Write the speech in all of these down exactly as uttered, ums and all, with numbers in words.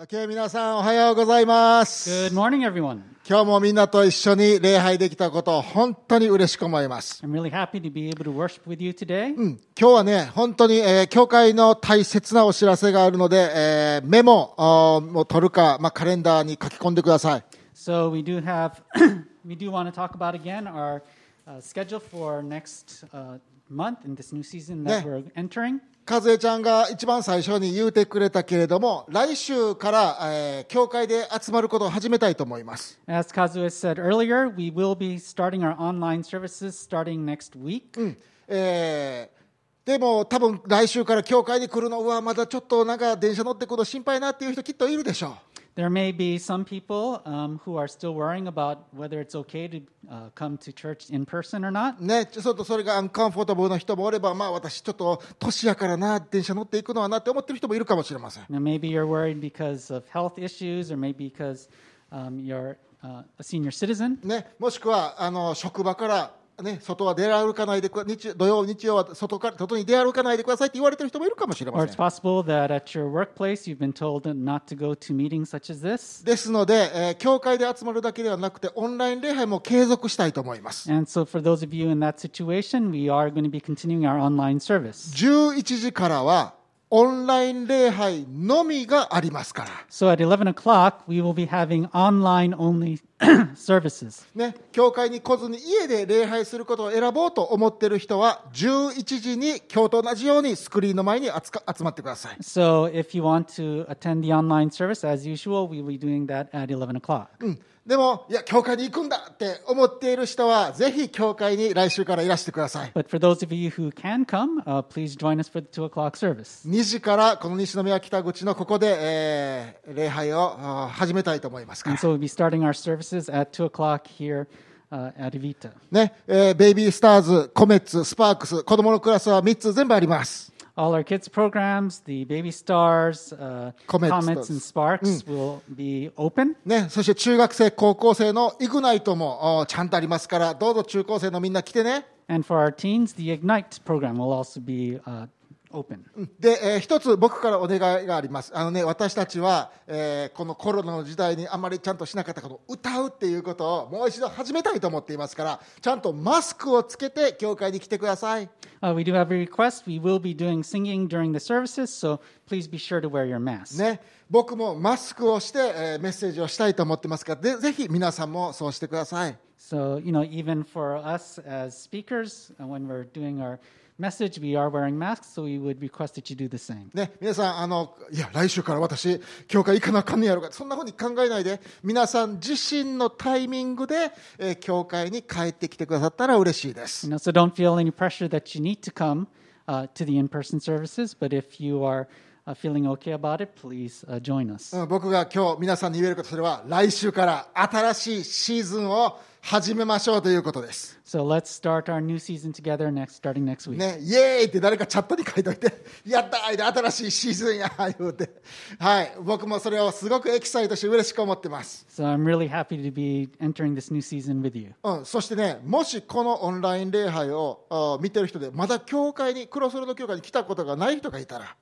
Okay, 皆さんおはようございます。Good morning, everyone. 今日もみんなと一緒に礼拝できたことを本当に嬉しく思います。I'm really happy to be able to worship with you today. うん、今日はね、本当に、えー、教会の大切なお知らせがあるので、えー、メモを取るか、まあ、カレンダーに書き込んでください。So we do have, we do want to talk about again our、uh, schedule for next、uh, month in this new season that、ね、we're entering.かずえちゃんが一番最初に言うてくれたけれども、来週から、えー、教会で集まることを始めたいと思います。As Kazue said earlier, we will be starting our online services starting next week. うん、えー、でも多分来週から教会に来るのはまだちょっとなんか電車乗ってくるの心配なっていう人きっといるでしょう。There may be some people、um, who are still worrying about whether it's okay to、uh, come to church in person or not. ね、ちょっとそれがアンコンフォータブルな人もおれば、まあ私ちょっと年やからな、電車乗っていくのはなって思ってる人もいるかもしれません。Now maybe you're worried because of health issues, or maybe because、um, you're、uh, a senior citizen. ね、もしくはあの職場から。ね、外は出歩かないで、日土曜日曜は外から外に出歩かないでくださいって言われてる人もいるかもしれません。Or it's possible that at your workplace you've been told not to go to meetings such as this. ですので、えー、教会で集まるだけではなくてオンライン礼拝も継続したいと思います。And so for those of you in that situation, we are going to be continuing our online service. じゅういちじからはオンライン礼拝のみがありますから。So at eleven o'clock we will be having online only services. ね、教会に来ずに家で礼拝することを選ぼうと思っている人はじゅういちじに今日と同じようにスクリーンの前に集まってください。So if you want to attend the online service as usual, we will be doing that at eleven o'clock. うん。でもいや教会に行くんだって思っている人はぜひ教会に来週からいらしてください。But for those of you who can come, uh, please join us for the two o'clock service. にじからこの西宮北口のここで、えー、礼拝を、uh, 始めたいと思いますから。And so we'll be starting our services at two o'clock here.Uh, at Evita. ね、えー、ベイビースターズ、コメッツ、スパークス、子供のクラスはみっつ全部あります。All our kids programs, the Baby Stars, uh, Comets and Sparks、うん、will be open. ね、そして中学生、高校生のIgniteもちゃんとありますから、どうぞ中高生のみんな来てね。And for our teens, the Ignite program will also be、uh,Open. で、えー、一つ僕からお願いがあります。あのね、私たちは、えー、このコロナの時代にあまりちゃんとしなかったこと、歌うっていうことをもう一度始めたいと思っていますから、ちゃんとマスクをつけて教会に来てください。Uh, we do have a request. We will be doing singing during the services, so please be sure to wear your mask. ね、僕もマスクをして、えー、メッセージをしたいと思ってますから、で、ぜひ皆さんもそうしてください。So, you know, even for us as speakers, when we're doing our message, we are wearing masks, so we would request that you do the same. ね、皆さんあのいや来週から私教会行かなあかんねやろか、そんなふうに考えないで、皆さん自身のタイミングで、えー、教会に帰ってきてくださったら嬉しいです。You know, so don't feel any pressure that you need to come、uh, to the in-person services, but if you are feeling okay about it, please、uh, join us. 僕が今日皆さんに言えること、それは来週から新しいシーズンを始めましょうということです。So let's start our new season together next, starting next week. ね、イエーイって誰かチャットに書いといて、やったー、新しいシーズンやー言うて、はい、僕もそれをすごくエキサイトして嬉しく思ってます。So I'm really happy to be entering this new season with you. うん、そしてね、もしこのオンライン礼拝を見てる人でまだ教会にクロスロード教会に来たことがない人がいたら。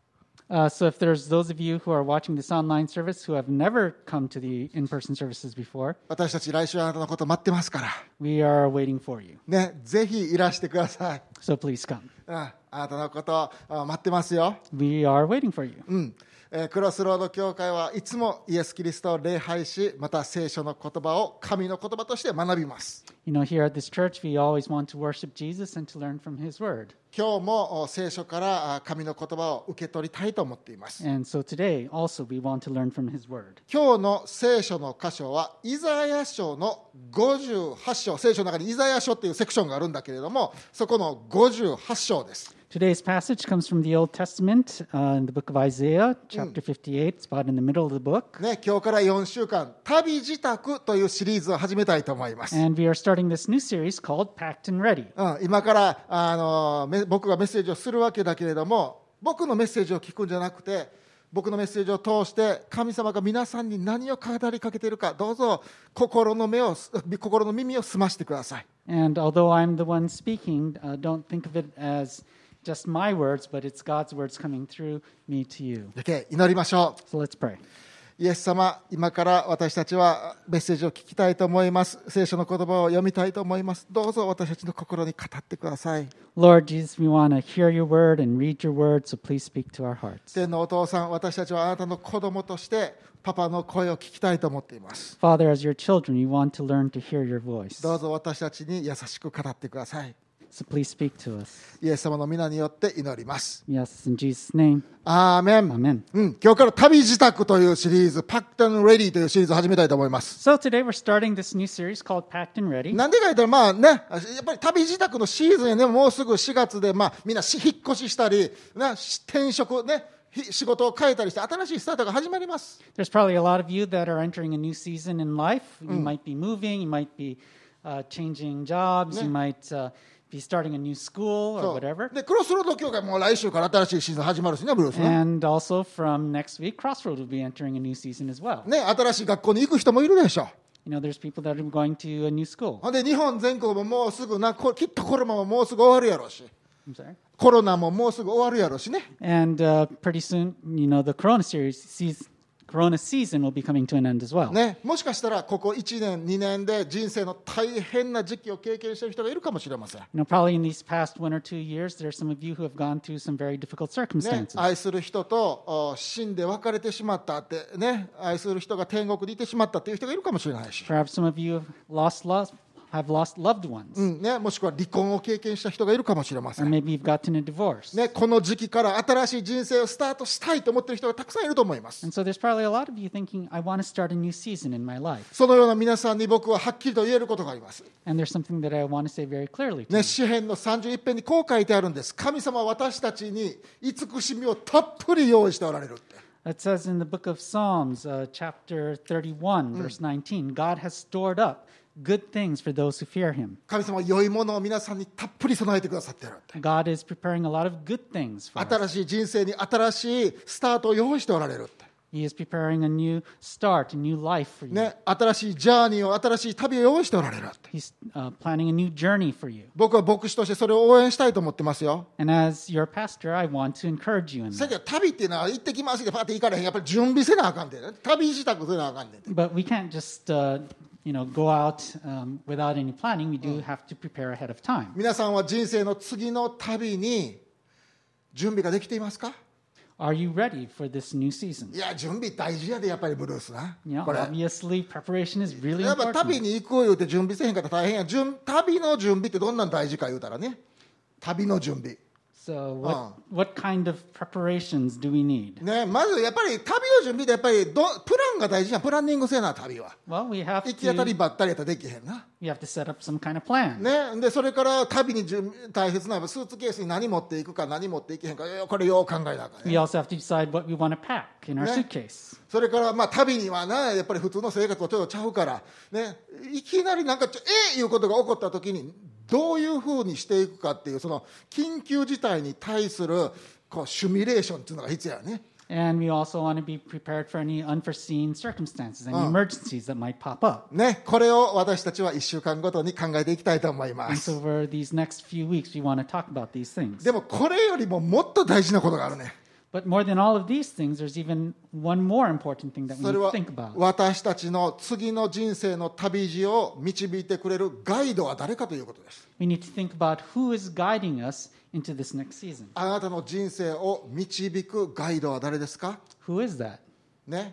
Uh, so if there's those of you who are watching this online service who have never come to the in-person services before, 私たち来週あなたのこと待ってますから。 We are waiting for you. ね、ぜひいらしてください。 So please come. あ、あなたのこと待ってますよ。 We are waiting for you. うん、えー、クロスロード教会はいつもイエス・キリストを礼拝し、また聖書の言葉を神の言葉として学びます。 You know, here at this church, we always want to worship Jesus and to learn from His Word.今日も聖書から神の言葉を受け取りたいと思っています。And so today also we want to learn from His word. 今日の聖書の箇所はイザヤ書のごじゅうはち章、聖書の中にイザヤ書というセクションがあるんだけれども、そこのごじゅうはち章です。Today's passage comes from the Old Testament、uh, in the book of Isaiah, chapter fifty-eight, spot in the middle of the book. ね、今日からよんしゅうかん、旅支度というシリーズを始めたいと思います。And we are starting this new series called Packed and Ready. うん、今からあの僕がメッセージをするわけだけれども、僕のメッセージを聞くんじゃなくて、僕のメッセージを通して神様が皆さんに何を語りかけているか、どうぞ心の目を、心の耳を澄ましてください。And although I'm the one speaking,、uh, don't think of it as just my words, but it's God's words coming through me to you. Okay, 祈りましょう。So let's pray. イエス様、今から私たちはメッセージを聞きたいと思います。聖書の言葉を読みたいと思います。どうぞ私たちの心に語ってください。Lord Jesus, we want to hear your word and read your word, so please speak to our hearts. 天のお父さん、私たちはあなたの子供としてパパの声を聞きたいと思っています。Father, as your children, we want to learn to hear your voice. どうぞ私たちに優しく語ってください。So please speak to us. イエス様の皆によって祈ります。Yes, in Jesus' name. アーメン。 アーメン。うん、今日から旅支度というシリーズ、Packed and Ready というシリーズを始めたいと思います。So today we're starting this new series called Packed and Ready. なんでか言ったらまあね、やっぱり旅支度のシーズンね、もうすぐしがつでまあみんな引っ越ししたり、ね、転職ね。仕事を変えたりして新しいスタートが始まります。There's probably a lot of you that are entering a new season in life. You、うん、might be moving, you might be、uh, changing jobs,、ね、you might、uh,be starting a new school or whatever. で、Crossroads教会も来週から新しいシーズン始まるしね、ブルースね。And also from next week, Crossroads will be entering a new season as well. ね、新しい学校に行く人もいるでしょ。You know, there's people that are going to a new school. で、日本全国ももうすぐな、きっとコロナももうすぐ終わるやろうし。I'm sorry. コロナももうすぐ終わるやろうしね。And、uh, pretty soon, you know, the Corona series sees.Corona season will be coming to an end as well. ね、もしかしたらここいちねんにねんで人生の大変な時期を経験している人がいるかもしれません。You know, probably in these past one or two years, there are some of you who have gone through some very difficult circumstances. ね、愛する人と死んで別れてしまったってね、愛する人が天国にいてしまったっていう人がいるかもしれないし。Perhaps some of you have lost love.Have lost loved ones. うんね、もしくは離婚を経験した人がいるかもしれません。Or maybe you've gotten a divorce. ね、この時期から新しい人生をスタートしたいと思っている人がたくさんいると思います。And so there's probably a lot of you thinking, I want to start a new season in my life. そのような皆さんに僕ははっきりと言えることがあります。And there's something that I want to say very clearly to you. ね、詩編のさんじゅういち編にこう書いてあるんです。神様は私たちに慈しみをたっぷり用意しておられるって。It says in the book of Psalms, uh, chapter thirty-one, verse nineteen, God has stored up.Good things for those who fear him. 神様は良いものを皆さんにたっぷり備えてくださっている。God is preparing a lot of good things for us. 新しい人生に新しいスタートを用意しておられる。He is preparing a new start, a new life for you. ね、新しいジャーニーを、新しい旅を用意しておられる。He's、uh, planning a new journey for you. 僕は牧師としてそれを応援したいと思ってますよ。And as your pastor, I want to encourage you in that. さっきは旅っていうのは行ってきますってパッて行かれへん。やっぱり準備せなあかんで、ね。旅支度せなあかんで。But we can't just、uh,You know, go out um, without any planning. We do have to prepare ahead of time. 皆さんは人生の次の旅に準備ができていますか？ Are you ready for this new season? いや、準備大事やで、やっぱりブルースな。You know, obviously, preparation is really important. やっぱ旅に行こう言うて準備せへんかったら大変や。旅の準備ってどんなん大事か言うたらね。旅の準備。So what、うん、what kind of preparations do we need? ね、まずやっぱり旅の準備でやっぱりどプランが大事なプランニングせな旅は。Well, we have to. 行き当たりばったりやったらできへんな。We have to set up some kind of plan. ね、でそれから旅に準備大切なスーツケースに何持っていくか何持っていけへんかこれよう考えなあかんね。We also have to decide what we want to pack in our suitcase.、ね、それからまあ旅にはなやっぱり普通の生活とちょっとちゃうからねいきなりなんかちょえー、いうことが起こったときに。どういうふうにしていくかっていうその緊急事態に対するこうシミュレーションっていうのが必要やね。And we also want to be prepared for any unforeseen circumstances and emergencies that might pop up. ね、これを私たちはいっしゅうかんごとに考えていきたいと思います。And so over these next few weeks, we want to talk about these things. でもこれよりももっと大事なことがあるね。But more than all of these things, there's even one more important thing that we need to think about. それは私たちの次の人生の旅路を導いてくれるガイドは誰かということです。We need to think about who is guiding us into this next season. あなたの人生を導くガイドは誰ですか？ Who is that? ね。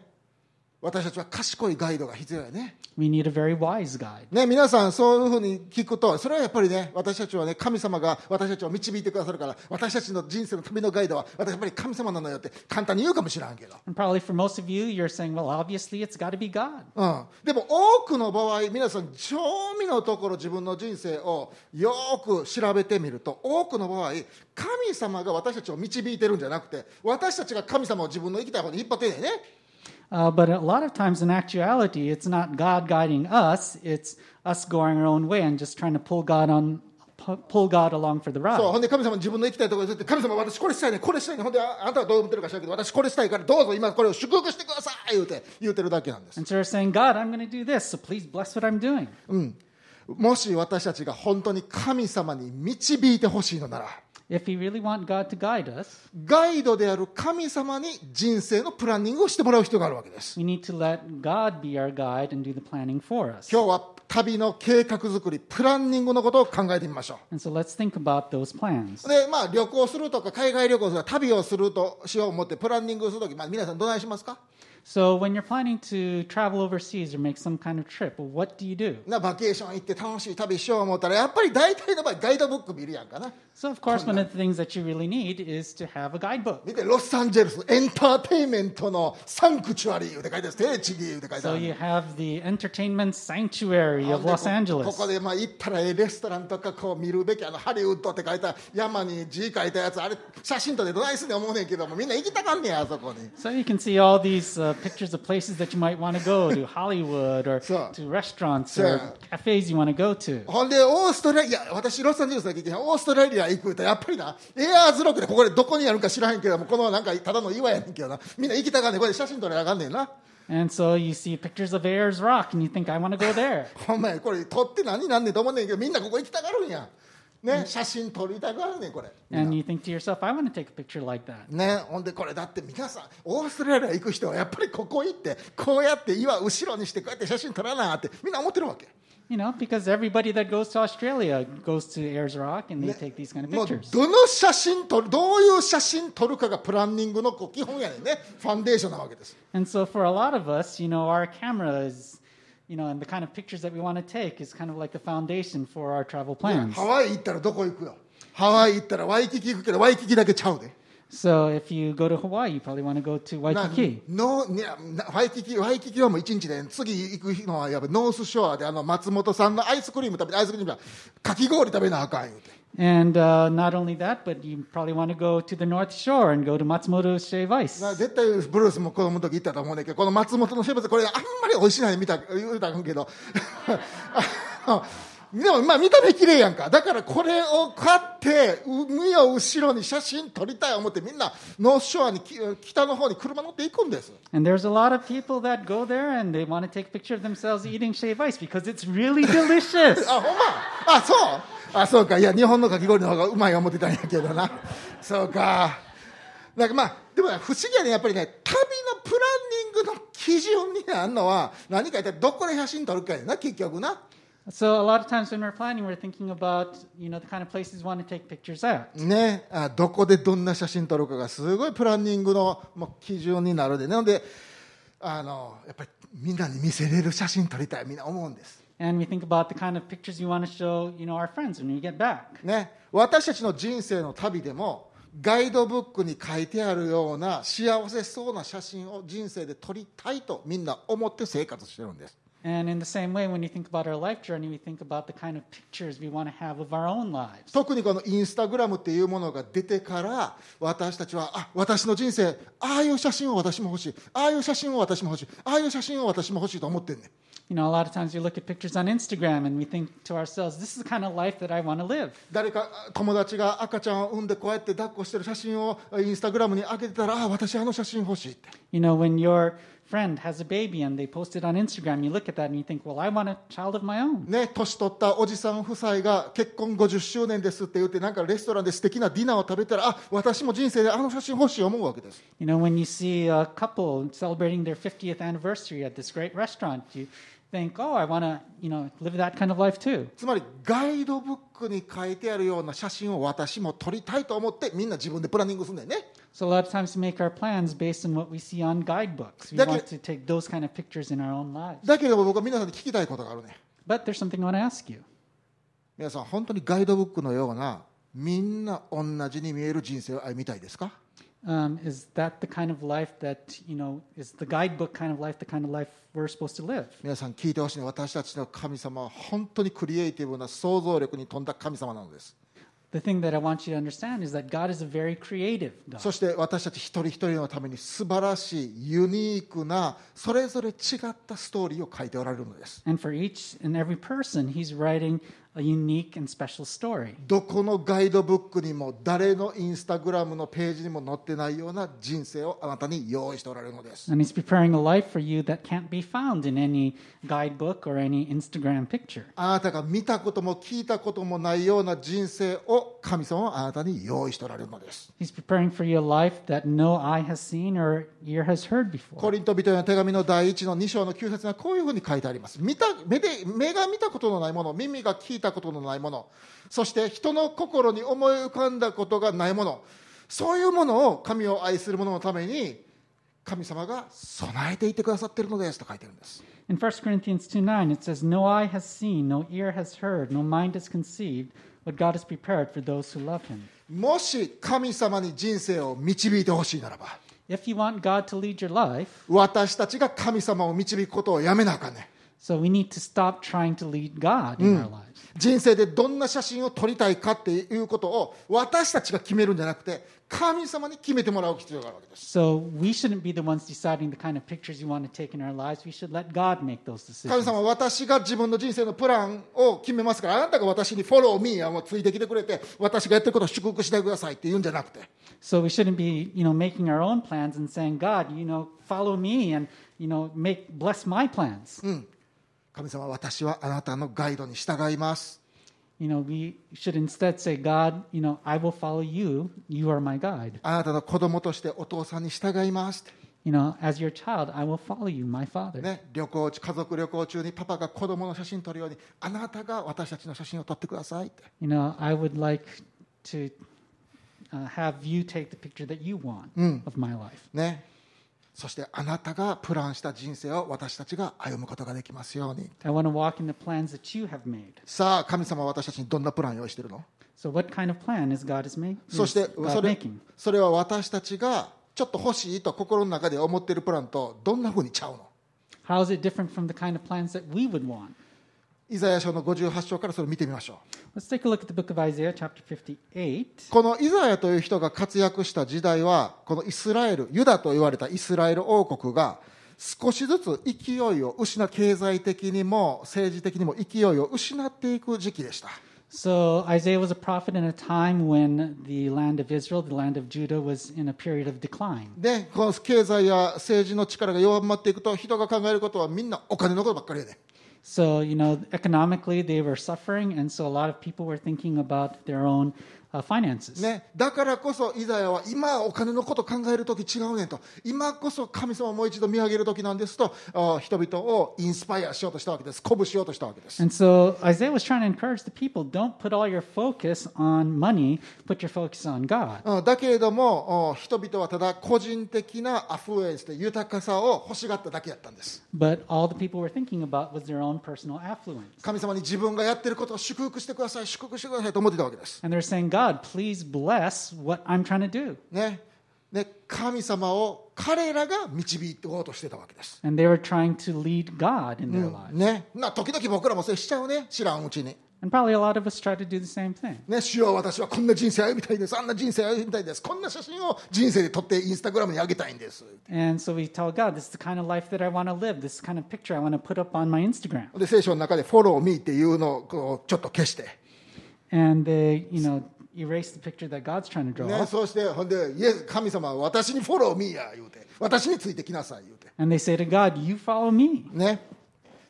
私たちは賢いガイドが必要だよね。We need a very wise guide. ね、皆さんそういうふうに聞くと、それはやっぱりね、私たちはね、神様が私たちを導いてくださるから、私たちの人生の旅のガイドは、私やっぱり神様なのよって簡単に言うかもしれんけど。And probably for most of you, you're saying, well, obviously it's got to be God. うん。でも多くの場合、皆さん興味のところ自分の人生をよく調べてみると、多くの場合、神様が私たちを導いてるんじゃなくて、私たちが神様を自分の行きたい方に引っ張ってんだよね。Uh, but a lot of times in actuality, it's not God guiding us, it's us going our own way and just trying to pull God on, pull God along for the ride. そう、ほんで神様自分の行きたいところに行って、神様私これしたいね、これしたいね、ほんであなたはどう思ってるか知らんけど、私これしたいからどうぞ今これを祝福してください言うて、言うてるだけなんです。And so we're saying, God, I'm going to do this, so please bless what I'm doing. うん。もし私たちが本当に神様に導いてほしいのなら、If we really want God to guide us, ガイドである神様に人生のプランニングをしてもらう必要があるわけです。We need to let God be our guide and do the planning for us. 今日は旅の計画作り、プランニングのことを考えてみましょう。And so let's think about those plans. で、まあ旅行するとか海外旅行するとか旅をするとしよう思ってプランニングするとき、まあ皆さんどないしますか？So when you're planning to travel overseas or make some kind of trip, what do you do? なバケーション行って楽しい旅しよう思ったらやっぱり大体の場合ガイドブック見るやんかな。So of course one of the things that you really need is to have a guidebook. 見てロサンゼルスエンターテインメントのサンクチュアリーって書いてある。聖地にって書いてある。So you have the entertainment sanctuary of Los Angeles. ここでまあ行ったらレストランとかこう見るべきあのハリウッドって書いた山に字書いたやつあれ写真撮ってどないすんねん思うねんけどもみんな行きたかんねんあそこに。So you can see all these、uh,pictures of places that you might want to go to, Hollywood or to restaurants or cafes you want to go to. ほんでオーストラリア、私ロサンゼルスだけどオーストラリア行くとやっぱりな、エアーズロックでここでどこにあるか知らへんけどもこのなんかただの岩やねんけどな、みんな行きたがんねんこれ写真撮れなあかんねんな。And so you see pictures of Ayers Rock and you think I want to go there. ほんまやこれ撮って何なんねんと思うねんけどみんなここ行きたがるんや。ね、写真撮りたくなるねこれ。And you think to yourself, I want to take a picture like that. ね、ほんでこれだって皆さんオーストラリア行く人はやっぱりここ行ってこうやって岩後ろにしてこうやって写真撮らなってみんな思ってるわけ。You know, because everybody that goes to Australia goes to Ayers Rock and they take these kind of pictures. どの写真撮る、どういう写真撮るかがプランニングの基本やねんね、ファンデーションなわけです。And so for a lot of us, you know, our camera is You know, and the kind of pictures that we want to take is kind of like the foundation for our travel plans. So if you go to Hawaii, you probably want to go to Waikiki. No, Waikiki, Waikiki はもう一日で次行くのはやっぱノースショアであの松本さんのアイスクリーム食べてアイスクリームかき氷食べなあかんよって。And uh, not only that, but you probably want to go to the North Shore and go to Matsumoto Shave Ice. 絶対ブルースも子供の時行ったと思うんだけど、この松本のシェイブスこれあんまり美味しいない見た言うたんけど、でもまあ見た目綺麗やんか。だからこれを買って海を後ろに写真撮りたい思ってみんなノースショアに北の方に車乗って行くんです。And there's a lot of people that go there and they want to take a picture of themselves eating shave ice because it's really delicious. あ、ほんま。あ、そう。あ、そうか。いや、日本のかき氷の方がうまい思ってたんやけどな。そうか。なんかまあ、でも不思議やね。やっぱりね、旅のプランニングの基準にあるのは、何か一体どこで写真撮るかやな、結局な。So a lot of times when we're planning, we're thinking about, you know, the kind of places we want to take pictures at. ね、あ、どこでどんな写真撮るかがすごいプランニングの基準になるでね。なので、あの、やっぱりみんなに見せれる写真撮りたい、みんな思うんです。And we think about the kind of pictures you want to show, you know, our friends when we get back. ね、私たちの人生の旅でもガイドブックに書いてあるような幸せそうな写真を人生で撮りたいとみんな思って生活してるんです。And in the same way, when you think about our life journey, we think about the kind of pictures we want to have of our own lives. 特にこのインスタグラムっていうものが出てから、私たちは、あ、私の人生、ああいう写真を私も欲しい、ああいう写真を私も欲しい、ああいう写真を私も欲しいと思ってんねん。You know, a lot of times we look at pictures on Instagram and we think to ourselves, this is the kind of life that I want to live. 誰か友達が赤ちゃんを産んでこうやって抱っこしてる写真をインスタグラムに上げてたら、あ、私あの写真欲しいって。You know, when you're friend has a baby and they post it on Instagram. You look at that and you think, well, I want a child of my own. ね、年取ったおじさん夫妻が結婚ごじゅっしゅうねんですって言ってなんかレストランで素敵なディナーを食べたら、あ、私も人生であの写真欲しい思うわけです。You know, when you see a couple celebrating their fiftieth anniversary at this great restaurant, you think, oh, I want to, you know, live that kind of life too. つまりガイドブックに書いてあるような写真を私も撮りたいと思ってみんな自分でプランニングするんだよね。So a lot of times we make our plans based on what we see on guidebooks. We want to take those kind of pictures in our own lives. だけど僕は皆さんに聞きたいことがあるね。But there's something I want to ask you. 皆さん本当にガイドブックのようなみんな同じに見える人生を歩みたいですか？ Um, is that the kind of life that, you know, is the guidebook kind of life the kind of life we're supposed to live? 皆さん聞いてほしいね。私たちの神様は本当にクリエイティブな想像力に富んだ神様なのです。The thing that I want you to understand is that God is a very creative God. そして私たち一人一人のために素晴らしいユニークなそれぞれ違ったストーリーを書いておられるのです。And for each and every person, He's writing a unique and special story. どこのガイドブックにも誰のインスタグラムのページにも載ってないような人生をあなたに用意しておられるのです。And he's preparing a life for you that can't be found in any guidebook or any Instagram picture. あなたが見たことも聞いたこともないような人生を神様はあなたに用意しておられるのです。He's preparing for you a life that no eye has seen or ear has heard before. コリント人への手紙の第一のに章のきゅう節にはこういうふうに書いてあります。見た目で目が見たことのないもの、耳が聞いたことのないもの、そして人の心に思い浮かんだことがないもの、そういうものを神を愛する者のために神様が備えていてくださっているのですと書いてるんです。In First Corinthians two nine it says, "No eye has seen, no ear has heard, no mind has conceived what God has prepared for those who love Him." もし神様に人生を導いてほしいならば、If you want God to lead your life, 私たちが神様を導くことをやめなあかんね。So we need to stop trying to lead God in our lives. 人生でどんな写真を撮りたいかっていうことを私たちが決めるんじゃなくて神様に決めてもらう必要があるわけです。So we shouldn't be the ones deciding the kind of pictures you want to take in our lives. We should let God make those decisions. 神様は私が自分の人生のプランを決めますから、あなたが私にフォローミーをついてきてくれて私がやってることを祝福してくださいって言うんじゃなくて。So we shouldn't be, you know, making our own plans and saying, God, you know, follow me and, you know, make bless my plans. うん。神様、私はあなたのガイドに従います。You know, we should instead say, God, you know, I will follow you. You are my guide. あなたの子供としてお父さんに従います。You know, as your child, I will follow you, my father. ね、旅行中、家族旅行中にパパが子供の写真を撮るように、あなたが私たちの写真を撮ってくださいって。You know, I would like to have you take the picture that you want of my life. ね。そしてあなたがプランした人生を私たちが歩むことができますように。I want to walk in the plans that you have made. さあ、神様は私たちにどんなプランを用意しているの？So what kind of plan is God is making? そしてそれ、それは私たちがちょっと欲しいと心の中で思っているプランとどんなふうにちゃうの？ How is it different from the kind of plans that we would want? イザヤ書のごじゅうはち章からそれを見てみましょう。Let's take a look at the book of Isaiah, chapter fifty-eight. このイザヤという人が活躍した時代は、このイスラエル、ユダと言われたイスラエル王国が少しずつ勢いを失、経済的にも政治的にも勢いを失っていく時期でした。So Isaiah was a prophet in a time when the land of Israel, the land of Judah, was in a period of decline. で、この経済や政治の力が弱まっていくと、人が考えることはみんなお金のことばっかりやね。So, you know, economically they were suffering, and so a lot of people were thinking about their own uh, finances. ね、だからこそイザヤは今お金のこと考えるとき違うねんと、今こそ神様をもう一度見上げるときなんですと、人々をインスパイアしようとしたわけです、鼓舞しようとしたわけです。And so Isaiah was trying to encourage the people, don't put all your focus on money, put your focus on God. だけれども人々はただ個人的なアフエンスで豊かさを欲しがっただけだったんです。But all the people were thinking about was their own personal affluence. 神様に自分がやっていることを祝福してください、祝福してくださいと思ってたわけです。And they're saying, God, please bless what I'm trying to do. ね、ね、神様を彼らが導いようとしてたわけです。And they were trying to lead God in their lives. ね、な時々僕らもそれしちゃうね、知らんうちに。And probably a lot of us try to do the same thing. ね、主よ私はこんな人生歩みたいです、あんな人生歩みたいです、こんな写真を人生で撮ってインスタグラムに上げたいんです。And so we tell God, this is the kind of life that I want to live, this kind of picture I want to put up on my Instagram. で聖書の中でフォローミーっていうのをこうちょっと消して。And they, you know, erase the picture that God's trying to draw. ね、そしてほんでイエス神様は私にフォローミーや言うて、私についてきなさい言うて。And they say to God, you follow me. ね。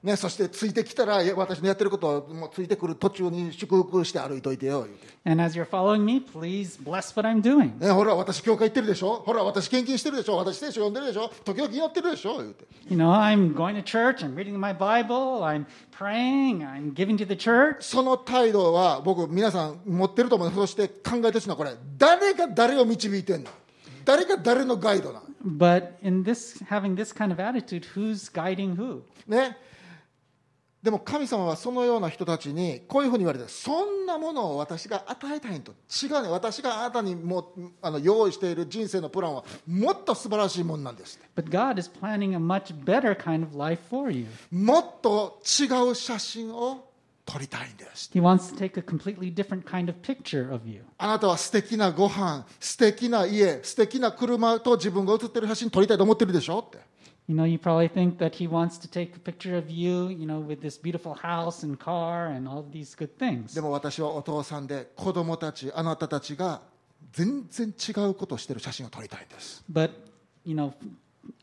ね、そしてついてきたら私のやってることをもうついてくる途中に祝福して歩いといてよ言うて。And as you're following me, please bless what I'm doing. ね、ほら私教会行ってるでしょ。ほら私献金してるでしょ。私聖書読んでるでしょ。時々祈ってるでしょ言うて。You know, I'm going to church. I'm reading my Bible. I'm praying. I'm giving to the church. その態度は僕皆さん持ってると思う。そして考えてしまうこれ誰が誰を導いてんの。誰が誰のガイドなの。But in this having this kind of attitude, who's guiding who? ね。でも神様はそのような人たちにこういうふうに言われて、そんなものを私が与えたいと違うね、私があなたにもあの用意している人生のプランはもっと素晴らしいものなんです。But God is planning a much better kind of life for you. もっと違う写真を撮りたいんです。He wants to take a completely different kind of picture of you. あなたは素敵なご飯、素敵な家、素敵な車と自分が写っている写真撮りたいと思ってるでしょって。You know, you probably think that he wants to take a picture of you, you know, with this beautiful house and car and all these good things. でも私はお父さんで子供たち、あなたたちが全然違うことをしている写真を撮りたいんです。But, you know,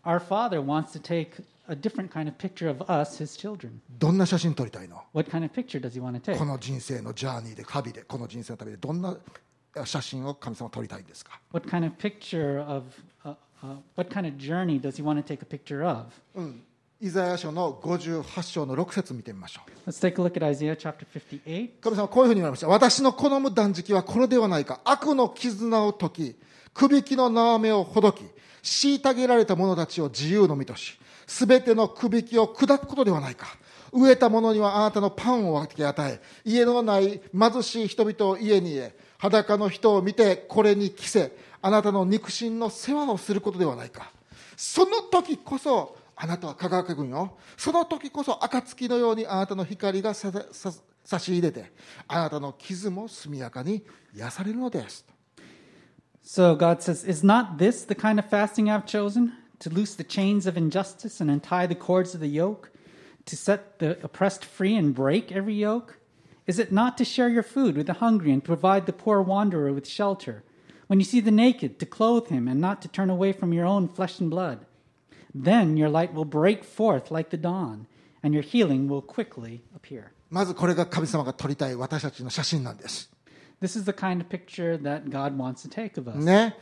our father wants to take a different kind of picture of us, his children. どんな写真撮りたいの? What kind of picture does he want to take? この人生のジャーニーで、旅で、この人生の旅でどんな写真を神様は撮りたいんですか? What kind of picture of uh,Uh, what kind of journey does he want to take a picture of? うん。イザヤ書のごじゅうはち章のろく節見てみましょう。Let's take a look at Isaiah chapter fifty-eight. 神様はこういうふうに言われました。私の好む断食はこれではないか。悪の絆を解き、首輝きの縄目をほどき、虐げられた者たちを自由の身とし、すべての首輝きを砕くことではないか。飢えた者にはあなたのパンを分け与え、家のない貧しい人々を家に入れ、裸の人を見てこれに着せ、あなたの肉親の世話をすることではないか。その時こそあなたは輝くよ。その時こそ暁のようにあなたの光がささ差し入れて、あなたの傷も速やかに癒されるのです。So God says, is not this the kind of fasting I've chosen? To loose the chains of injustice and untie the cords of the yoke? To set the oppressed free and break every yoke? Is it not to share your food with the hungry and provide the poor wanderer with shelter?When you see the naked, to clothe him and not to turn away from your own flesh and blood. Then your light will break forth like the dawn, and your healing will quickly appear. まずこれが神様が撮りたい私たちの写真なんです。This is the kind of picture that God wants to take of us. ね、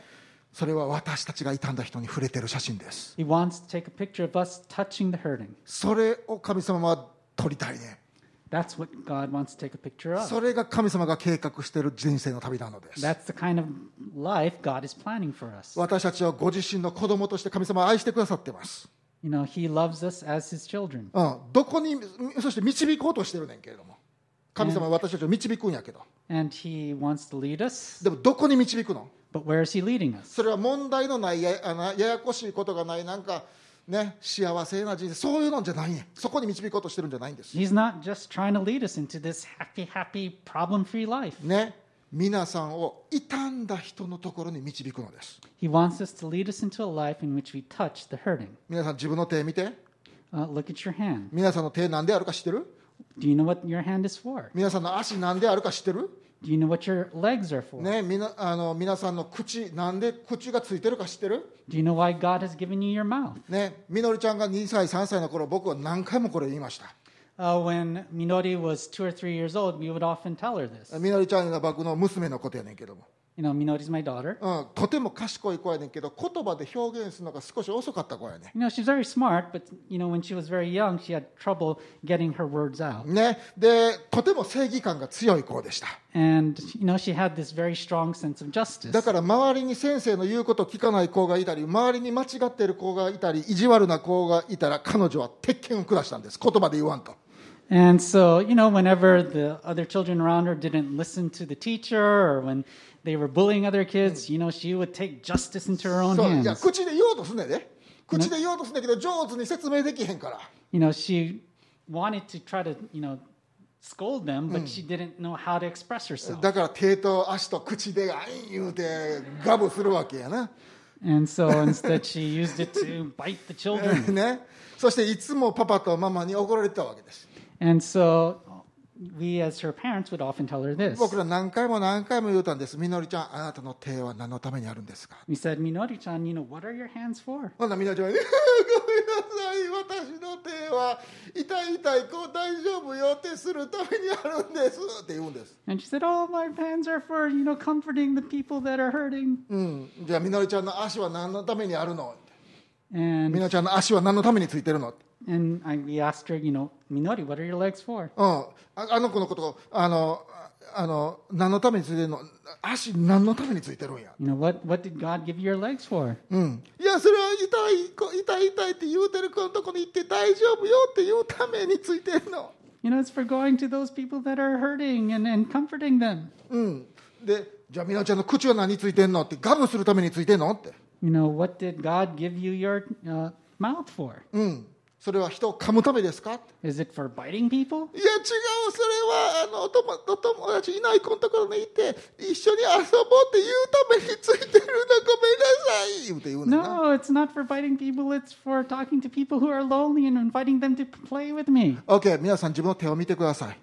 それは私たちが傷んだ人に触れている写真です。He wants to take a picture of us touching the hurting. それを神様は撮りたいね。That's what God wants to take a picture of. それが神様が計画している人生の旅なのです。That's the kind of life God is planning for us. 私たちはご自身の子供として神様を愛してくださっています。You know, He loves us as His children. うん、どこにそして導こうとしているねんけれども、神様は私たちを導くんやけど。And He wants to lead us. でもどこに導くの? But where is He leading us? それは問題のないややこしいことがないなんか。ね、幸せな人生そういうのじゃないね。そこに導こうとしてるんじゃないんです。He's not just trying to lead us into this happy, happy, problem-free life. ね、皆さんを傷んだ人のところに導くのです。He wants us to lead us into a life in which we touch the hurting. 皆さん自分の手見て。Uh, look at your hand. 皆さんの手何であるか知ってる? Do you know what your hand is for? 皆さんの足何であるか知ってる? Do you know what your legs are for? ね、みな、あの、皆さんの口なんで口がついてるか知ってる？Do you know why God has given you your mouth? ね、みのりちゃんがにさいさんさいの頃、僕は何回もこれ言いました。Uh, when Minori was two or three years old, we would often tell her this. みのりちゃんが僕の娘のことやねんけども。You know, Minori is my daughter. うん、とても賢い子やねんけど、言葉で表現するのが少し遅かった子やね。You know, she's very smart, but you know when she was very young, she had trouble getting her words out. ね、で、とても正義感が強い子でした。And you know, she had this very strong sense of justice. だから周りに先生の言うことを聞かない子がいたり、周りに間違っている子がいたり、意地悪な子がいたら、彼女は鉄拳を下したんです。言葉で言わんと。And so, you know, whenever the other children around her didn't listen to the teacher, or when they were bullying other kids, you know, she would take justice into her own hands. いや、口で言おうとすんねんね。口で言おうとすんねんけど、上手に説明できへんから。You know, she wanted to try to, you know.scold them, but she didn't know how to express herself. だから手と足と口であい言うてガブするわけやな。And so instead she used it to bite the children. ね。そしていつもパパとママに怒られてたわけです。And so we as her parents would often tell her this. 僕ら何回も何回も言うたんです。みのりちゃん、あなたの手は何のためにあるんですか? We said, みのりちゃん、you know, what are your hands for? ほんならみのりちゃん、ごめんなさい、私の手は痛い痛いこう大丈夫よってするためにあるんですって言うんです。And she said, oh, my hands are for, you know, comforting the people that are hurting. うん、じゃあみのりちゃんの足は何のためにあるの? And みのりちゃんの足は何のためについてるの?And I, we asked her, you know, Minori, what are your legs for? うん、あの子のこと、あの、あの、何のためについてるの、足何のためについてるんや。You know, what, what did God give you your legs for? うん。いや、それは痛い、痛い痛いって言うてる子のとこに行って大丈夫よって言うためについてるの。You know, it's for going to those people that are hurting and, and comforting them. うん。で、じゃあみのちゃんの口は何についてんのって、ガブするためについてんのって。You know, what did God give you your、uh, mouth for? うん。それは人を噛むためですか？ Is it for biting people? いや違う、それはあのお友友達いない子のところにいて一緒に遊ぼうって言うためについてるの、ごめんなさいって言うねんな。No, it's not for biting people. It's for talking to people who are lonely and inviting them to play with me. Okay, 皆さん自分の手を見てください。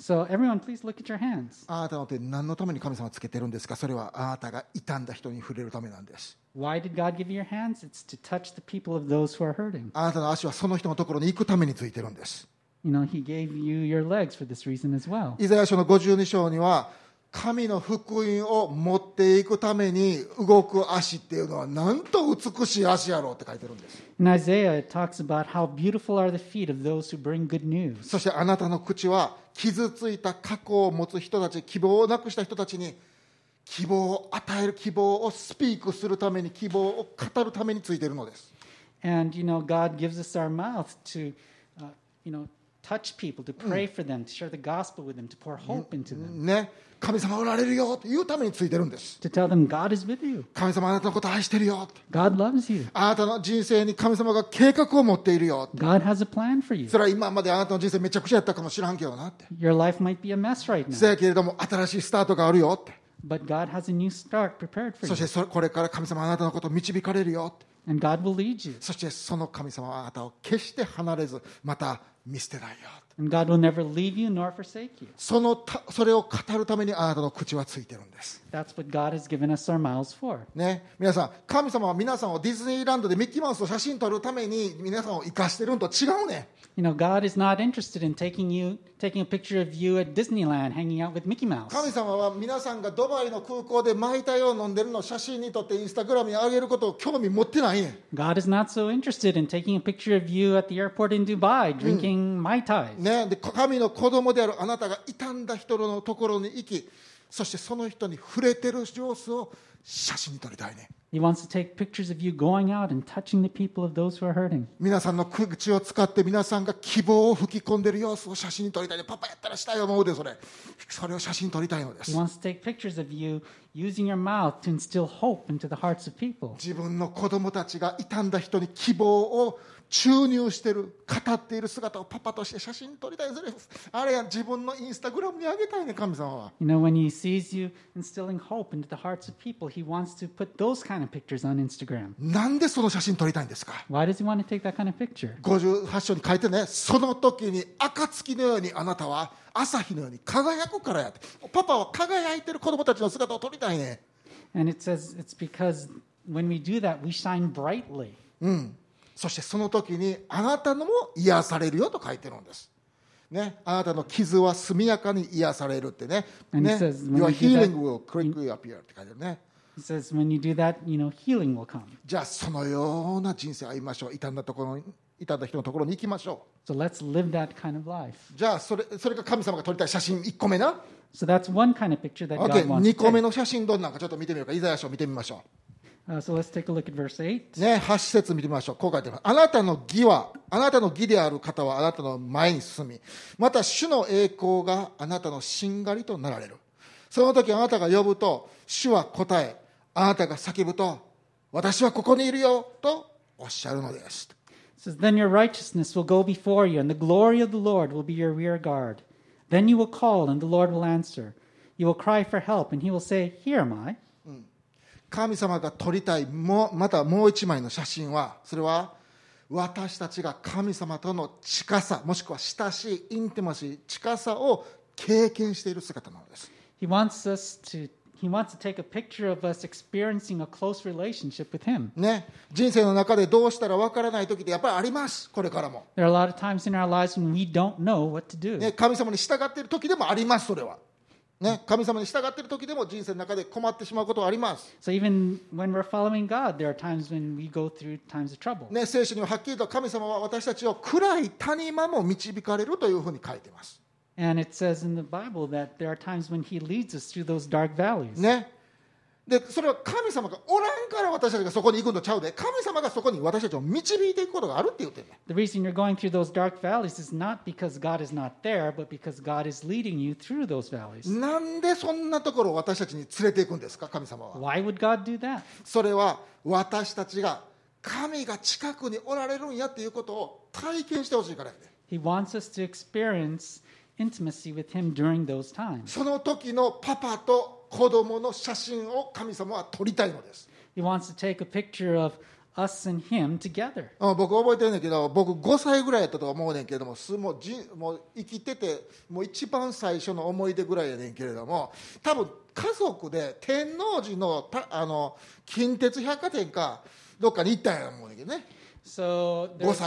So everyone, please look at your hands. あなたの手何のために神様つけてるんですか？それはあなたが傷んだ人に触れるためなんです。Why did God give you your hands? It's to touch the people of those who are hurting. あなたの足はその人のところに行くためについてるんです。You know, He gave you your legs for this reason as well. イザヤ書のごじゅうに章には神の福音を持っていくために動く足っていうのはなんと美しい足やろうって書いてるんです。In Isaiah, it talks about how beautiful are the feet of those who bring good news. そしてあなたの口は傷ついた過去を持つ人たち、希望をなくした人たちに希望を与える、希望をスピークするために、希望を語るためについているのです。And you know, God gives us our mouth to, uh, you know, touch people, to pray for them, to share the gospel with them, to pour hope into them. ね、神様おられるよというためについてるんです。To tell them God is with you. 神様あなたのことを愛してるよ。God loves you. あなたの人生に神様が計画を持っているよ。God has a plan for you. それは今まであなたの人生めちゃくちゃやったかもしれんけどなって。Your life might be a mess right now. せやけれども新しいスタートがあるよって。But God has a new start prepared for you. そしてこれから神様あなたのことを導かれるよ。And God will lead you. そしてその神様はあなたを決して離れず、また見捨てないよ。And God will never leave you nor forsake you. そのたそれを語るためにあなたの口はついてるんです。That's what God has given us our mouths for. ね、皆さん、神様は皆さんをディズニーランドでミッキーマウスと写真撮るために皆さんを生かしてるのと違うね。You know, God is not interested in taking you, taking a picture of you at Disneyland, hanging out with Mickey Mouse. 神様は皆さんがドバイの空港でマイタイを飲んでるのを写真に撮ってインスタグラムに上げることを興味持ってないね。God is not so interested in taking a picture of you at the airport in Dubai, drinking Mai Tais. ね、で神の子供であるあなたが傷んだ人のところに行き、そしてその人に触れてる様子を写真に撮りたいね。He wants to take pictures of you going out and touching the people of those who are hurting. 皆さんの口を使って皆さんが希望を吹き込んでる様子を写真に撮りたいね。パパやったらしたい思うでそれ。それを写真に撮りたいのです。He wants to take pictures of you using your mouth to instill hope into the hearts of people. 自分の子供たちが傷んだ人に希望を注入してる、語っている姿をパパとして写真に撮りたい。それあれや自分のインスタグラムに上げたいね、神様は。You know, when he sees you instilling hope into the hearts of people, he wants to put those kind of pictures on Instagram. なんでその写真撮りたいんですか？ Why does he want to take that kind of picture? ごじゅうはち章に書いてね、その時に暁のようにあなたは朝日のように輝くからやって。パパは輝いてる子供たちの姿を撮りたいね。And it says it's because when we do that, we shine brightly. うん。そしてその時にあなたのも癒されるよと書いてるんです。ね、あなたの傷は速やかに癒されるってね。ね、 Your healing will quickly appear って書いてるね。It says when you do that, you know, healing will come. じゃあそのような人生を歩みましょう。傷んだところに、傷んだ人のところに行きましょう。So let's live that kind of life. じゃあそれ、それが神様が撮りたい写真いっこめな。So that's one kind of picture that God wants. Okay, にこめの写真どんなのかちょっと見てみようか。イザヤ書を見てみましょう。Uh, so let's take a look at verse eight. ね、はち節見てみましょう。こう書いてます。あなたの義は、あなたの義である方はあなたの前に進み、また主の栄光があなたのしんがりとなられる。その時あなたが呼ぶと、主は答え、あなたが叫ぶと、私はここにいるよとおっしゃるのです。It says, then your righteousness will go before you, and the glory of the Lord will be your rear guard. Then you will call, and the Lord will answer. You will cry for help, and he will say, Here am I.神様が撮りたいもまたもう一枚の写真は、それは私たちが神様との近さ、もしくは親しいインティマシー、近さを経験している姿なのです。He wants us to, he wants to take a picture of us experiencing a close relationship with him. ね、人生の中でどうしたらわからない時ってやっぱりあります。これからも。There are a lot of times in our lives when we don't know what to do. ね、神様に従っている時でもあります。それは。ね、神様に従っている時でも人生の中で困ってしまうことはあります。So even when we're following God, there are times when we go through times of trouble. ね、聖書にははっきりと神様は私たちを暗い谷間も導かれるというふうに書いています。And it says in the Bible that there are times when He leads us through those dark valleys. ね、でそれは神様がおらんから私たちがそこに行くのちゃうで、神様がそこに私たちを導いていくことがあるって言ってるね。The reason you're going through those dark valleys is not because God is not there, but because God is leading you through those valleys. なんでそんなところを私たちに連れていくんですか、神様は。Why would God do that? それは私たちが神が近くにおられるんやということを体験してほしいからやね。He wants us to experience intimacy with him during those times. その時のパパと子供の写真を神様は撮りたいのです。He wants to take a picture of us and him together. 僕覚えてるんだけど、僕ごさいぐらいやったと思うねんけども、もうじもう生きててもう一番最初の思い出ぐらいやねんけれども、多分家族で天王寺のあの近鉄百貨店かどっかに行ったんやと思うんだけどね。So there's,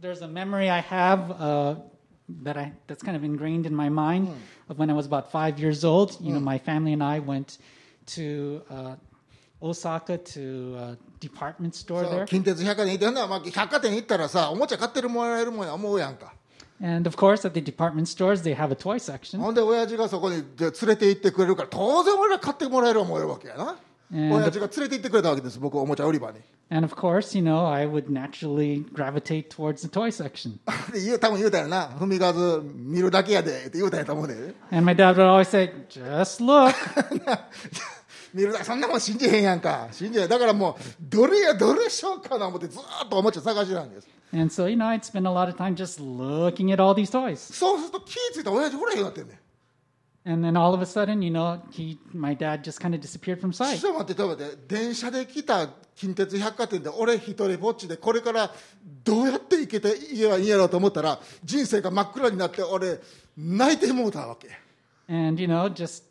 there's a memory I have uh, that I that's kind of ingrained in my mind、mm. of when I was about five years old. You、mm. know, my family and I went to、uh, Osaka to a department store、so, there. 近鉄百貨店行ったら、まあ、百貨店行ったらさ、おもちゃ買ってるもらえるもんや思うやんか。And of course, at the department stores, they have a toy section. ほんで親父がそこに連れて行ってくれるから、当然俺ら買ってもらえる思えるわけやな。親父が連れて行ってくれたわけです。僕おもちゃ売り場に。And of course, you know, I would naturally gravitate towards the toy section. 多分言うたよな。踏み数見るだけやでって言うたやと思うね。And my dad would always say, "Just look." 見るだけ、そんなもん信じへんやんか。信じへん。だからもうどれやどれしようかな思ってずっとおもちゃ探してたんです。And so, you know, I'd spend a lot of time just looking at all these toys. そうすると気づいたら親父ほらへんなってんねん。And then all of a sudden, you know, he, my dad just kind of disappeared from sight. ちょっと待って、ちょっと待って。電車で来た近鉄百貨店で俺一人ぼっちでこれからどうやって行けていいやろうと思ったら人生が真っ暗になって俺泣いてもうたわけ。And you know, just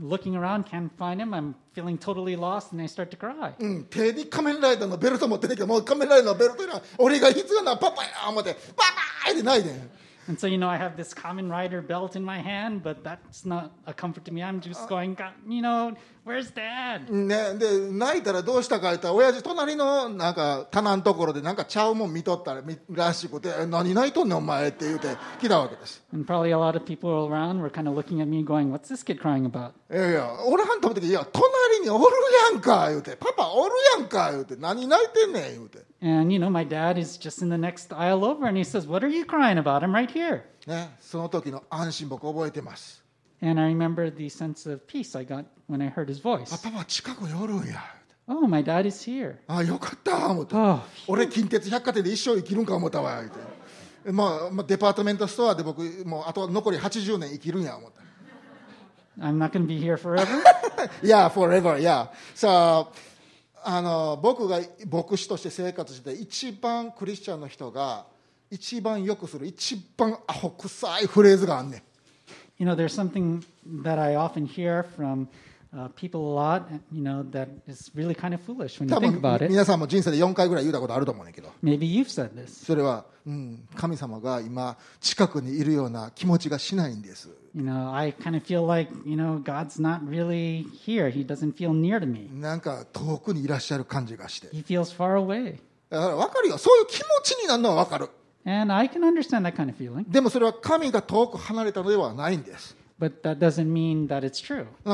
looking around, can't find him. I'm feeling totally lost, and I start to cry. うん、手に仮面ライダーのベルト持ってねえけど、もう仮面ライダーのベルトいらん。俺が必要なパパや思ってパパーって泣いてん。And so, you know, I have this common rider belt in my hand, but that's not a comfort to me. I'm just going, you know, where's Dad? ね、で泣いたらどうしたか言ったら、親父隣のなんか棚のところでなんかちゃうもん見とったら、らしくて、何泣いとんねんお前って言うて来たわけです。And probably a lot of people around were kind of looking at me, going, "What's this kid crying about?" いやいや、俺はんと思って、いや隣におるやんか言うて、パパおるやんか言うて、何泣いてんねん言うて。And you know, my dad is just in the next aisle over, and he says, "What are you crying about? I'm right here." ね、その時の安心僕覚えてます。And I remember the sense of peace I got when I heard his voice. あ、パパ近くにおるんや。Oh, my dad is here. あ、よかった思って。Oh, 俺近鉄百貨店で一生生きるんか思ったわ言うて。まあ、まあ、デパートメントストアで僕もうあと残りはちじゅうねん生きるんや思った。I'm not going to be here forever. Yeah, forever. Yeah. So.あの僕が牧師として生活して一番クリスチャンの人が一番よくする一番アホ臭いフレーズがあんねん。You know, there's something that I often hear from、uh, people a lot, you know, that is really kind of foolish when you think about it. 皆さんも人生でよんかいぐらい言うたことあると思うんだけど。Maybe you've said this. それは、うん、神様が今近くにいるような気持ちがしないんです。You know, I kind of feel like, you know, God's not really here. He doesn't feel near to me. なんか遠くにいらっしゃる感じがして。He feels far away. だから分かるよ。そういう気持ちになるのはわかる。And I can understand that kind of feeling. でもそれは神が遠く離れたのではないんです。But that doesn't mean that it's true. う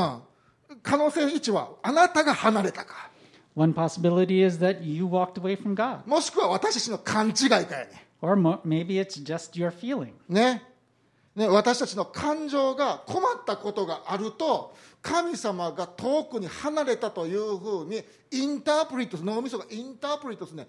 ん。可能性いちはあなたが離れたか。One possibility is that you walked away from God. もしくは私たちの勘違いかやね。Or mo- maybe it's just your feeling. ね。ね、私たちの感情が困ったことがあると神様が遠くに離れたというふうにインタープリット脳みそがインタープリットですね、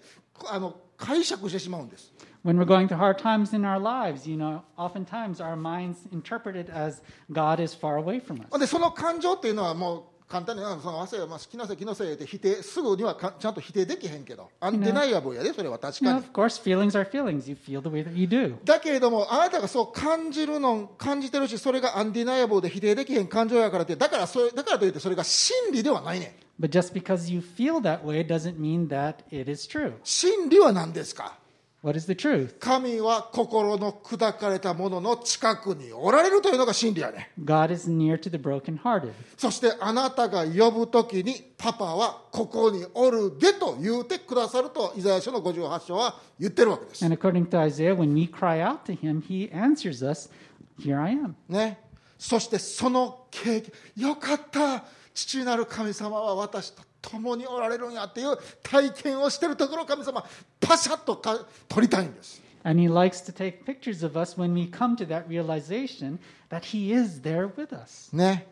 あの解釈してしまうんです。When we're going through hard times in our lives, you know, oftentimes our minds interpret it as God is far away from us. でその感情っていうのはもう簡単にその汗はまあ気のせい気のせいって否定すぐにはちゃんと否定できへんけど、アンデナイアブルやでそれは確かに。Of course, feelings are feelings. You feel the way that you do. だけれどもあなたがそう感じるの感じてるし、それがアンデナイアブルで否定できへん感情やからってだからそれだからといってそれが真理ではないね。But just because you feel that way doesn't mean that it is true. 真理は何ですか？What is the truth? 神は心の砕かれた者の近くにおられるというのが真理やね。God is near to the broken-hearted. そしてあなたが呼ぶときにパパはここにおるでと言うてくださるとイザヤ書のごじゅうはち章は言ってるわけです。And according to Isaiah, when we cry out to him, he answers us, "Here I am." ね。そしてその経験、よかった。父なる神様は私と共におられるんやっていう体験をしているところを神様パシャッとか撮りたいんです。And he likes to take pictures of us when we come to that realization that he is there with us. ね、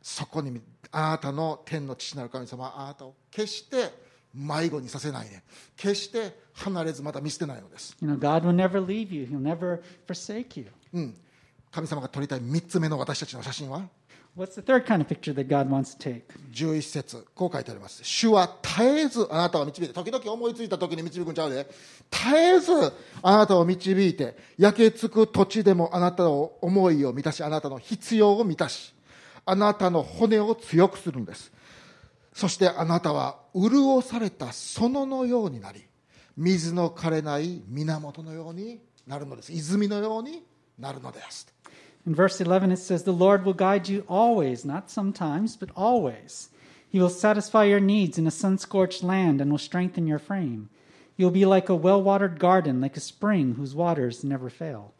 そこにあなたの天の父なる神様はあなたを決して迷子にさせないで、決して離れずまた見捨てないのです。You know, God will never leave you. He'll never forsake you. うん。神様が撮りたいみっつめの私たちの写真は？ What's the third kind of picture that God wants to take? じゅういち節、こう書いてあります。主は絶えずあなたを導いて、時々思いついた時に導くんちゃうで。絶えずあなたを導いて、焼けつく土地でもあなたの思いを満たし、あなたの必要を満たし、あなたの骨を強くするんです。そしてあなたは潤された園のようになり、水の枯れない源のようになるのです。泉のようになるのです。In verse eleven it says, "The Lord will guide you always, not sometimes, but always. He will satisfy your needs in a sun-scorched land and will strengthen your frame. You'll be like a well-watered garden, like a spring whose waters never fail."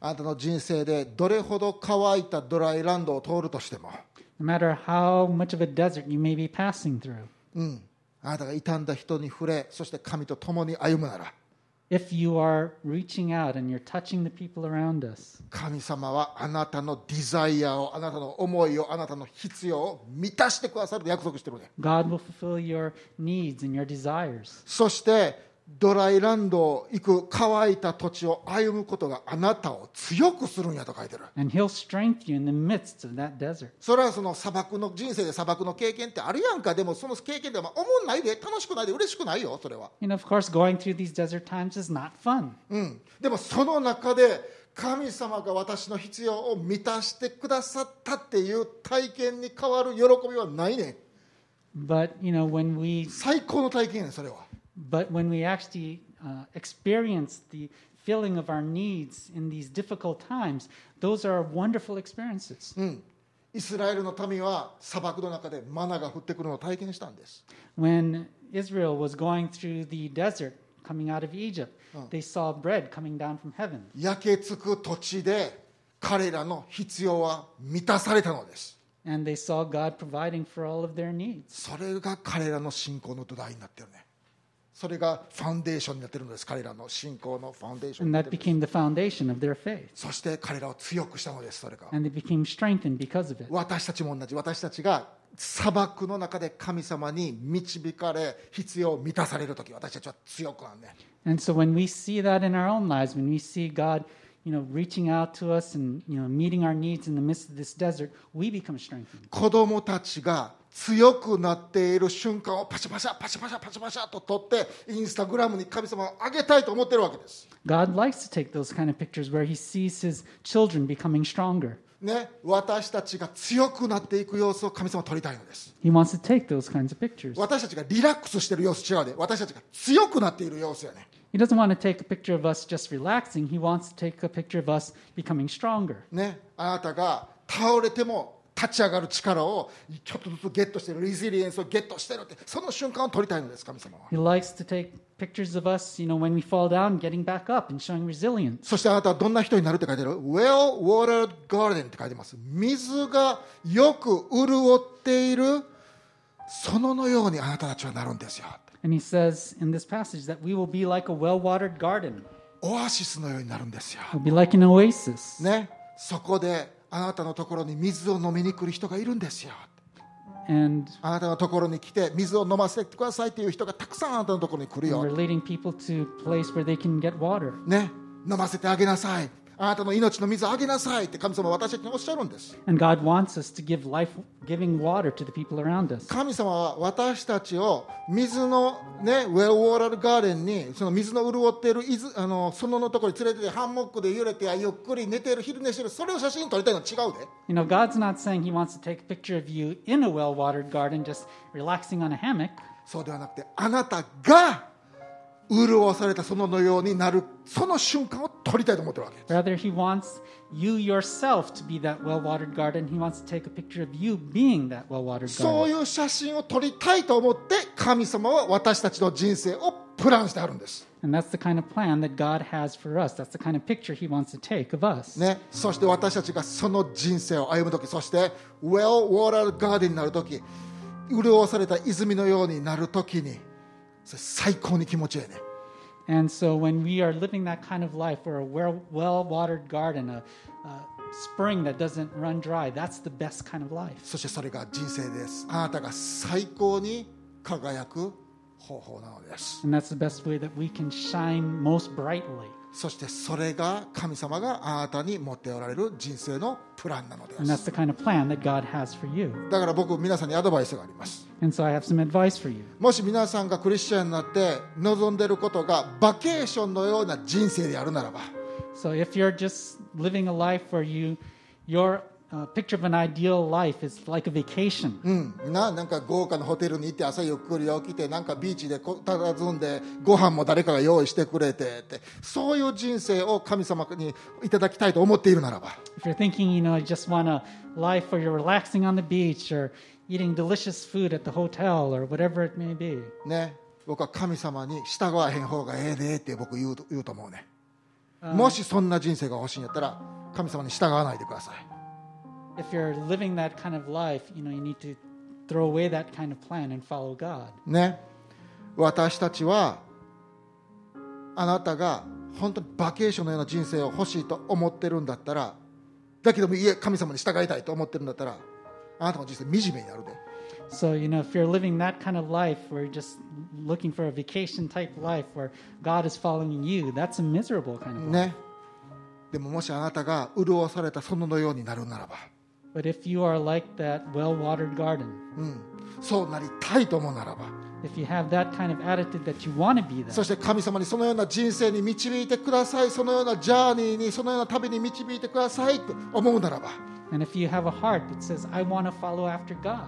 あなたの人生でどれほど乾いたドライランドを通るとしても、No matter how much of a desert you may be passing through. うん、あなたが傷んだ人に触れ、そして神と共に歩むなら、If you are reaching out and you're touching the people around us, 神様はあなたのデザイアを、あなたの思いを、あなたの必要を満たしてくださると約束してるね。God will fulfill your needs and your desires. そしてドライランドを行く乾いた土地を歩むことがあなたを強くするんやと書いてる。And he'll strengthen you in the midst of that desert. それはその砂漠の人生で砂漠の経験ってあるやんか。でもその経験では思んないで、楽しくないで、嬉しくないよ。それは。And of course, going through these desert times is not fun. うん。でもその中で神様が私の必要を満たしてくださったっていう体験に変わる喜びはないね。But you know when we 最高の体験ね、それは。But when we actually uh, experience the filling of our needs in these difficult times, those are wonderful experiences. うん。イスラエルの民は砂漠の中でマナが降ってくるのを体験したんです。When Israel was going through the desert, coming out of Egypt, they saw bread coming down from heaven. 焼けつく土地で彼らの必要は満たされたのです。And they saw God providing for all of their needs. それが彼らの信仰の土台になってるね。それがファンデーションになっているのです。彼らの信仰のファンデーションになっているのです。そして彼らを強くしたのです。それが。私たちも同じ。私たちが砂漠の中で神様に導かれ、必要を満たされるとき、私たちは強くなるね。And so when we see that in our own lives, when we see God, you know, reaching out to us and, you know, meeting our needs in the midst of this desert, we become strengthened. 子供たちが強くなっている瞬間をパシャパシャパシャパシャパシャパシャと撮ってインスタグラムに神様をあげたいと思っているわけです。God likes to take those kind of pictures where he sees his children becoming stronger. ね、私たちが強くなっていく様子を神様は撮りたいのです。He wants to take those kinds of pictures. 私たちがリラックスしている様子違うで、私たちが強くなっている様子やね。He doesn't want to take a picture of us just relaxing. He wants to take a picture of us becoming stronger. ね、あなたが倒れても立ち上がる力をちょっとずつゲットしてる、リジリエンスをゲットしてるって、その瞬間を撮りたいのです、神様は。He likes to take pictures of us, you know, when we fall down, getting back up and showing resilience. そしてあなたはどんな人になるって書いてある。Well-watered garden って書いてます。水がよく潤っている園のようにあなたたちはなるんですよ。And he says in this passage that we will be like a well-watered garden. オアシスのようになるんですよ。We'll be like an oasis. ね、そこで。あなたのところに水を飲みに来る人がいるんですよ。And あなたのところに来て水を飲ませてくださいという人がたくさんあなたのところに来るよ。ね、飲ませてあげなさい。あなたの命の水をあげなさいって神様は私たちにおっしゃるんです。神様は私たちを水のね、ウェルウォーラルガーデンに、その水の潤っているあの園のところに連れてて、ハンモックで揺れてゆっくり寝ている、昼寝している、それを写真撮りたいのは違うで。You know, God's not saying He wants to take a picture of you in a well-watered garden, just relaxing on a hammock. そうではなくて、あなたが潤された園のようになる、その瞬間を撮りたいと思ってるわけです。Rather, he wants you yourself to be that well-watered garden. He wants to take a picture of you being that well-watered garden. そういう写真を撮りたいと思って、神様は私たちの人生をプランしてあるんです。And that's the kind of plan that God has for us. That's the kind of picture He wants to take of us. ね、そして私たちがその人生を歩むとき、そしてwell-watered gardenになるとき、潤された泉のようになるときに。最高に気持ちいいね。And so when we are living that kind of life, or a well-watered garden, a, a spring that doesn't run dry, that's the best kind of life. そしてそれが人生です。あなたが最高に輝く方法なのです。 And that's the best way that we can shine most brightly. そしてそれが神様があなたに持っておられる人生のプランなのです。 And that's the kind of plan that God has for you. だから僕皆さんにアドバイスがあります。 And so I have some advice for you. もし皆さんがクリスチャンになって望んでいることがバケーションのような人生であるならば、 So if you're just living a life where you, you're A picture of an ideal life is like a vacation. うん、な、なんか豪華なホテルに行って朝ゆっくり起きて、なんかビーチで佇んで、ご飯も誰かが用意してくれてって、そういう人生を神様にいただきたいと思っているならば。If you're thinking, you know, I just want a life where you're relaxing on the beach or eating delicious food at the hotel or whatever it may be. ね、僕は神様に従わへん方がええでって僕言う、言うと思うね。Uh, もしそんな人生が欲しいんやったら神様に従わないでください。If you're living that kind of life, you know, you need to throw away that kind of plan and follow God. ね、私たちはあなたが本当にバケーションのような人生を欲しいと思ってるんだったら、だけどもいえ神様に従いたいと思ってるんだったら、あなたの人生惨めになるで。So, you know, if you're living that kind of life where you're just looking for a vacation type life where God is following you, that's a miserable kind of life. ね、でももしあなたが潤された園のようになるならば。But if you are like that well-watered garden, うん、そうなりたいと思うならば、if you have that kind of attitude that you want to be that, そして神様にそのような人生に導いてください、そのようなジャーニーに、そのような旅に導いてくださいと思うならば、and if you have a heart that says, I want to follow after God,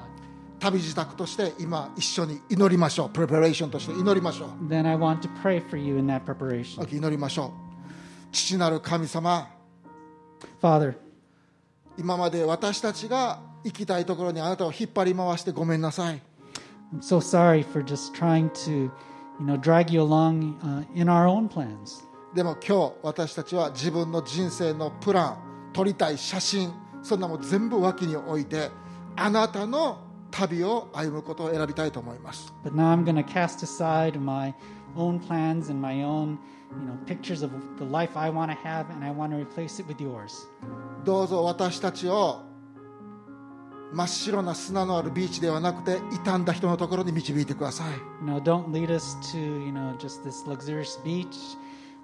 旅支度として今一緒に祈りましょう、プレパレーションとして祈りましょう。Then I want to pray for you in that preparation. Okay, 祈りましょう。父なる神様、Father。今まで私たちが行きたいところにあなたを引っ張り回してごめんなさい。 I'm so sorry for just trying to, you know, drag you along, uh, in our own plans. でも今日私たちは自分の人生のプラン、撮りたい写真、そんなも全部脇に置いてあなたの旅を歩むことを選びたいと思います。 But now I'm going to cast aside my own plans and my own, you know, pictures of the life I want to have, and I want to replace it with yours. どうぞ私たちを真っ白な砂のあるビーチではなくて傷んだ人のところに導いてください。 No, don't lead us to, you know, just this luxurious beach,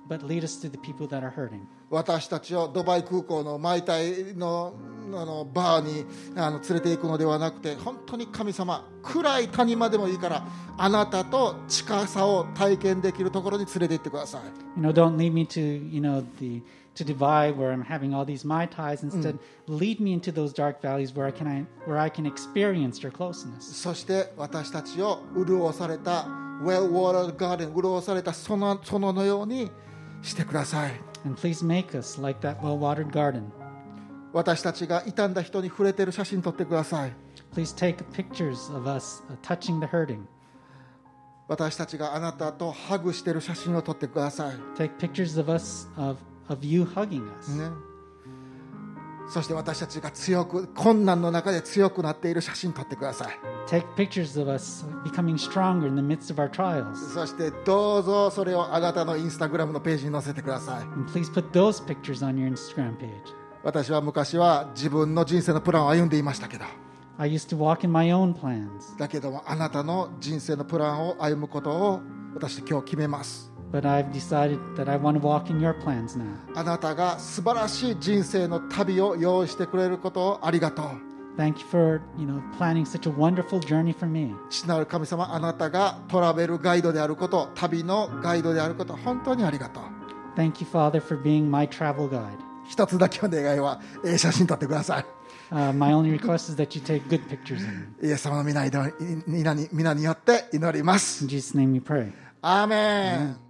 but lead us to the people that are hurting. 私たちをドバイ空港のマイタイのあのバーにあの連れて行くのではなくて、本当に神様、暗い谷間でもいいからあなたと近さを体験できるところに連れて行ってください。 You know, don't lead me to, you know, the, to Dubai where I'm having all these Mai Tais. Instead, lead me into those dark valleys where I can, where I can experience your closeness. そして私たちを潤された well-watered garden、 潤された園のようにしてください。 And please make us like that well-watered garden.私たちが傷んだ人に触れている写真撮ってください。 Please take pictures of us touching the hurting. 私たちがあなたとハグしている写真を撮ってください。 Take pictures of us, of, of you hugging us.、ね、そして私たちが強く、困難の中で強くなっている写真撮ってください。 Take pictures of us becoming stronger in the midst of our trials. そしてどうぞそれをあなたのインスタグラムのページに載せてください。 And please put those pictures on your Instagram page.私は昔は自分の人生のプランを歩んでいましたけど、 I used to walk in my own plans. だけどもあなたの人生のプランを歩むことを私今日決めます。 But I've decided that I want to walk in your plans now. あなたが素晴らしい人生の旅を用意してくれることをありがとう。 Thank you for, you know, planning such a wonderful journey for me. 父なる神様、あなたがトラベルガイドであること、旅のガイドであること、本当にありがとう。 Thank you, Father, for being my travel guide.一つだけの願いは、えー、写真撮ってください。Uh, my only request is that you take good pictures. イエス様の皆によって祈ります。In Jesus' name we pray. Amen. Amen.